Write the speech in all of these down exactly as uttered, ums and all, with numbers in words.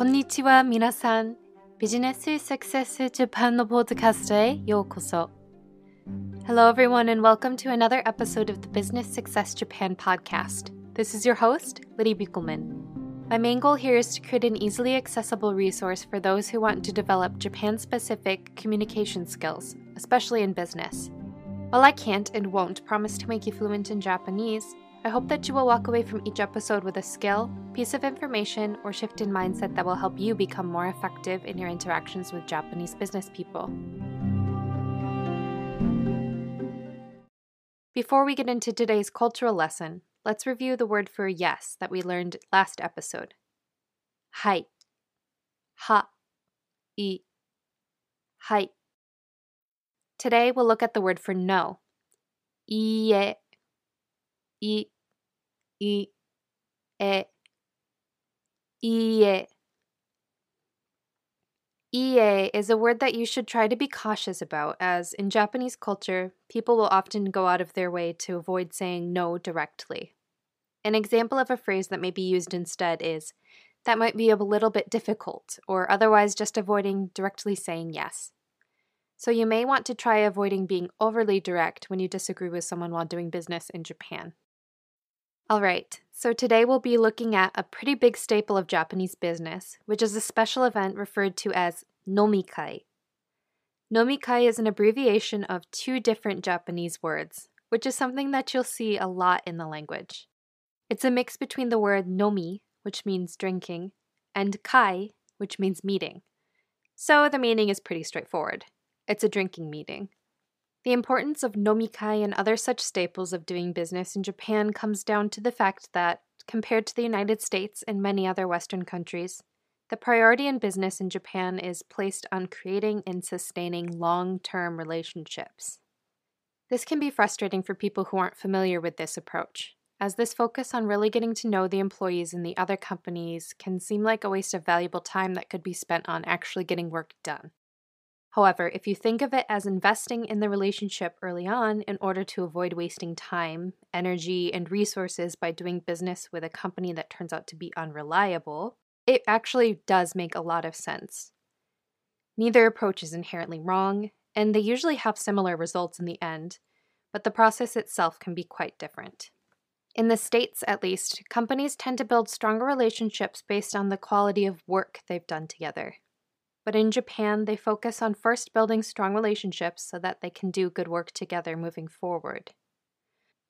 Konnichiwa, minasan. Business Success Japan no podcast e youkoso. Hello, everyone, and welcome to another episode of the Business Success Japan podcast. This is your host, Liri Bikuman. My main goal here is to create an easily accessible resource for those who want to develop Japan-specific communication skills, especially in business. While I can't and won't promise to make you fluent in Japanese, I hope that you will walk away from each episode with a skill, piece of information, or shift in mindset that will help you become more effective in your interactions with Japanese business people. Before we get into today's cultural lesson, let's review the word for yes that we learned last episode. Hai. Ha. I. Hai. Today, we'll look at the word for no. Iie. I, I, e, ie. Ie is a word that you should try to be cautious about, as in Japanese culture, people will often go out of their way to avoid saying no directly. An example of a phrase that may be used instead is, that might be a little bit difficult, or otherwise just avoiding directly saying yes. So you may want to try avoiding being overly direct when you disagree with someone while doing business in Japan. All right, so today we'll be looking at a pretty big staple of Japanese business, which is a special event referred to as nomikai. Nomikai is an abbreviation of two different Japanese words, which is something that you'll see a lot in the language. It's a mix between the word nomi, which means drinking, and kai, which means meeting. So the meaning is pretty straightforward. It's a drinking meeting. The importance of nomikai and other such staples of doing business in Japan comes down to the fact that, compared to the United States and many other Western countries, the priority in business in Japan is placed on creating and sustaining long-term relationships. This can be frustrating for people who aren't familiar with this approach, as this focus on really getting to know the employees in the other companies can seem like a waste of valuable time that could be spent on actually getting work done. However, if you think of it as investing in the relationship early on in order to avoid wasting time, energy, and resources by doing business with a company that turns out to be unreliable, it actually does make a lot of sense. Neither approach is inherently wrong, and they usually have similar results in the end, but the process itself can be quite different. In the States, at least, companies tend to build stronger relationships based on the quality of work they've done together. But in Japan, they focus on first building strong relationships so that they can do good work together moving forward.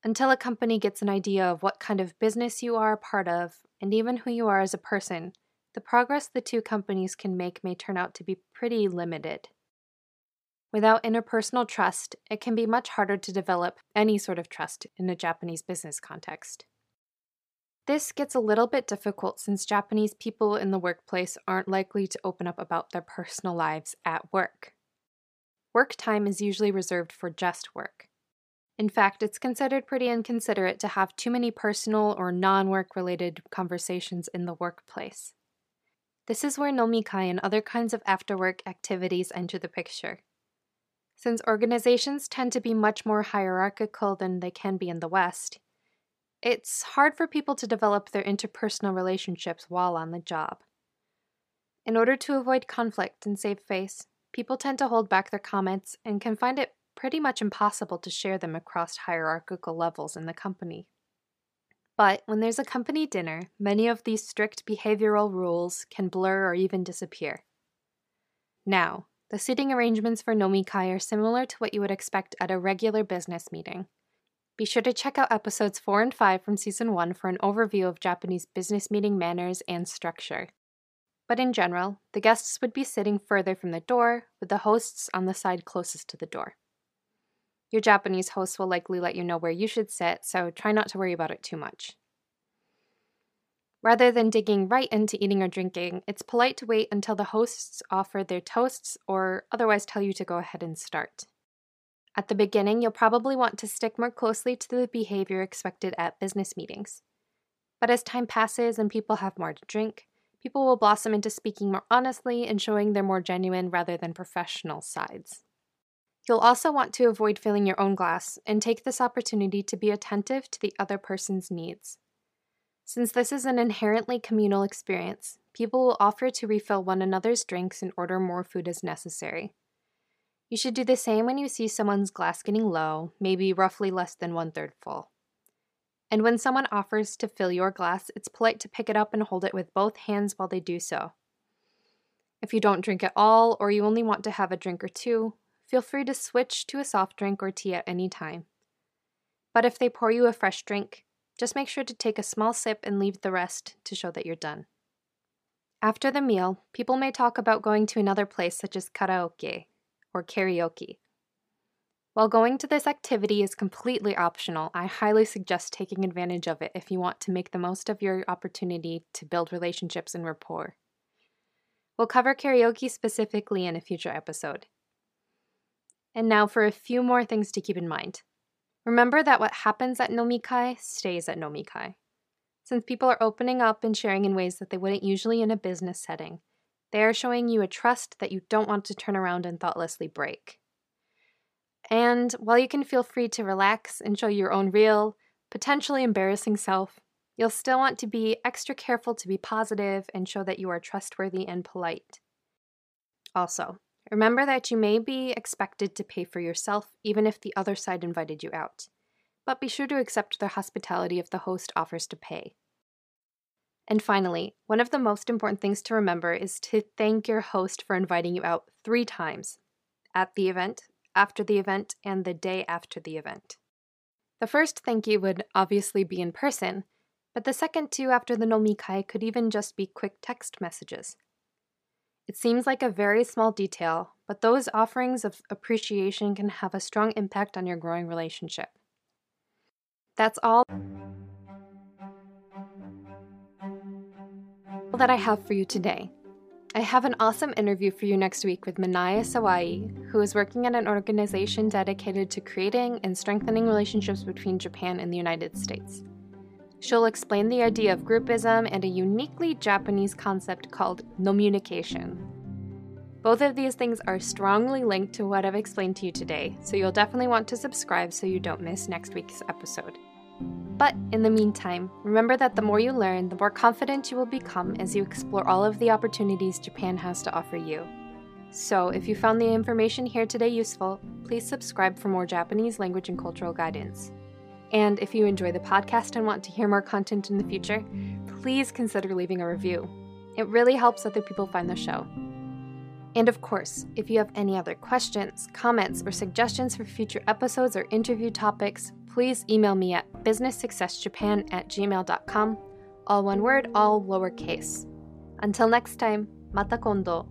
Until a company gets an idea of what kind of business you are a part of, and even who you are as a person, the progress the two companies can make may turn out to be pretty limited. Without interpersonal trust, it can be much harder to develop any sort of trust in a Japanese business context. This gets a little bit difficult since Japanese people in the workplace aren't likely to open up about their personal lives at work. Work time is usually reserved for just work. In fact, it's considered pretty inconsiderate to have too many personal or non-work related conversations in the workplace. This is where nomikai and other kinds of after-work activities enter the picture. Since organizations tend to be much more hierarchical than they can be in the West, it's hard for people to develop their interpersonal relationships while on the job. In order to avoid conflict and save face, people tend to hold back their comments and can find it pretty much impossible to share them across hierarchical levels in the company. But when there's a company dinner, many of these strict behavioral rules can blur or even disappear. Now, the seating arrangements for nomikai are similar to what you would expect at a regular business meeting. Be sure to check out episodes four and five from Season one for an overview of Japanese business meeting manners and structure. But in general, the guests would be sitting further from the door, with the hosts on the side closest to the door. Your Japanese hosts will likely let you know where you should sit, so try not to worry about it too much. Rather than digging right into eating or drinking, it's polite to wait until the hosts offer their toasts or otherwise tell you to go ahead and start. At the beginning, you'll probably want to stick more closely to the behavior expected at business meetings. But as time passes and people have more to drink, people will blossom into speaking more honestly and showing their more genuine rather than professional sides. You'll also want to avoid filling your own glass and take this opportunity to be attentive to the other person's needs. Since this is an inherently communal experience, People will offer to refill one another's drinks and order more food as necessary. You should do the same when you see someone's glass getting low, maybe roughly less than one-third full. And when someone offers to fill your glass, it's polite to pick it up and hold it with both hands while they do so. If you don't drink at all, or you only want to have a drink or two, feel free to switch to a soft drink or tea at any time. But if they pour you a fresh drink, just make sure to take a small sip and leave the rest to show that you're done. After the meal, people may talk about going to another place such as karaoke or karaoke. While going to this activity is completely optional, I highly suggest taking advantage of it if you want to make the most of your opportunity to build relationships and rapport. We'll cover karaoke specifically in a future episode. And now for a few more things to keep in mind. Remember that what happens at nomikai stays at nomikai. Since people are opening up and sharing in ways that they wouldn't usually in a business setting, they are showing you a trust that you don't want to turn around and thoughtlessly break. And while you can feel free to relax and show your own real, potentially embarrassing self, you'll still want to be extra careful to be positive and show that you are trustworthy and polite. Also, remember that you may be expected to pay for yourself even if the other side invited you out, but be sure to accept their hospitality if the host offers to pay. And finally, one of the most important things to remember is to thank your host for inviting you out three times: at the event, after the event, and the day after the event. The first thank you would obviously be in person, but the second two after the nomikai could even just be quick text messages. It seems like a very small detail, but those offerings of appreciation can have a strong impact on your growing relationship. That's all that I have for you today. I have an awesome interview for you next week with Minaya Sawai, who is working at an organization dedicated to creating and strengthening relationships between Japan and the United States. She'll explain the idea of groupism and a uniquely Japanese concept called nomunication. Both of these things are strongly linked to what I've explained to you today, so you'll definitely want to subscribe so you don't miss next week's episode. But in the meantime, remember that the more you learn, the more confident you will become as you explore all of the opportunities Japan has to offer you. So if you found the information here today useful, please subscribe for more Japanese language and cultural guidance. And if you enjoy the podcast and want to hear more content in the future, please consider leaving a review. It really helps other people find the show. And of course, if you have any other questions, comments, or suggestions for future episodes or interview topics, please email me at business success japan at gmail dot com, all one word, all lowercase. Until next time, mata kondo!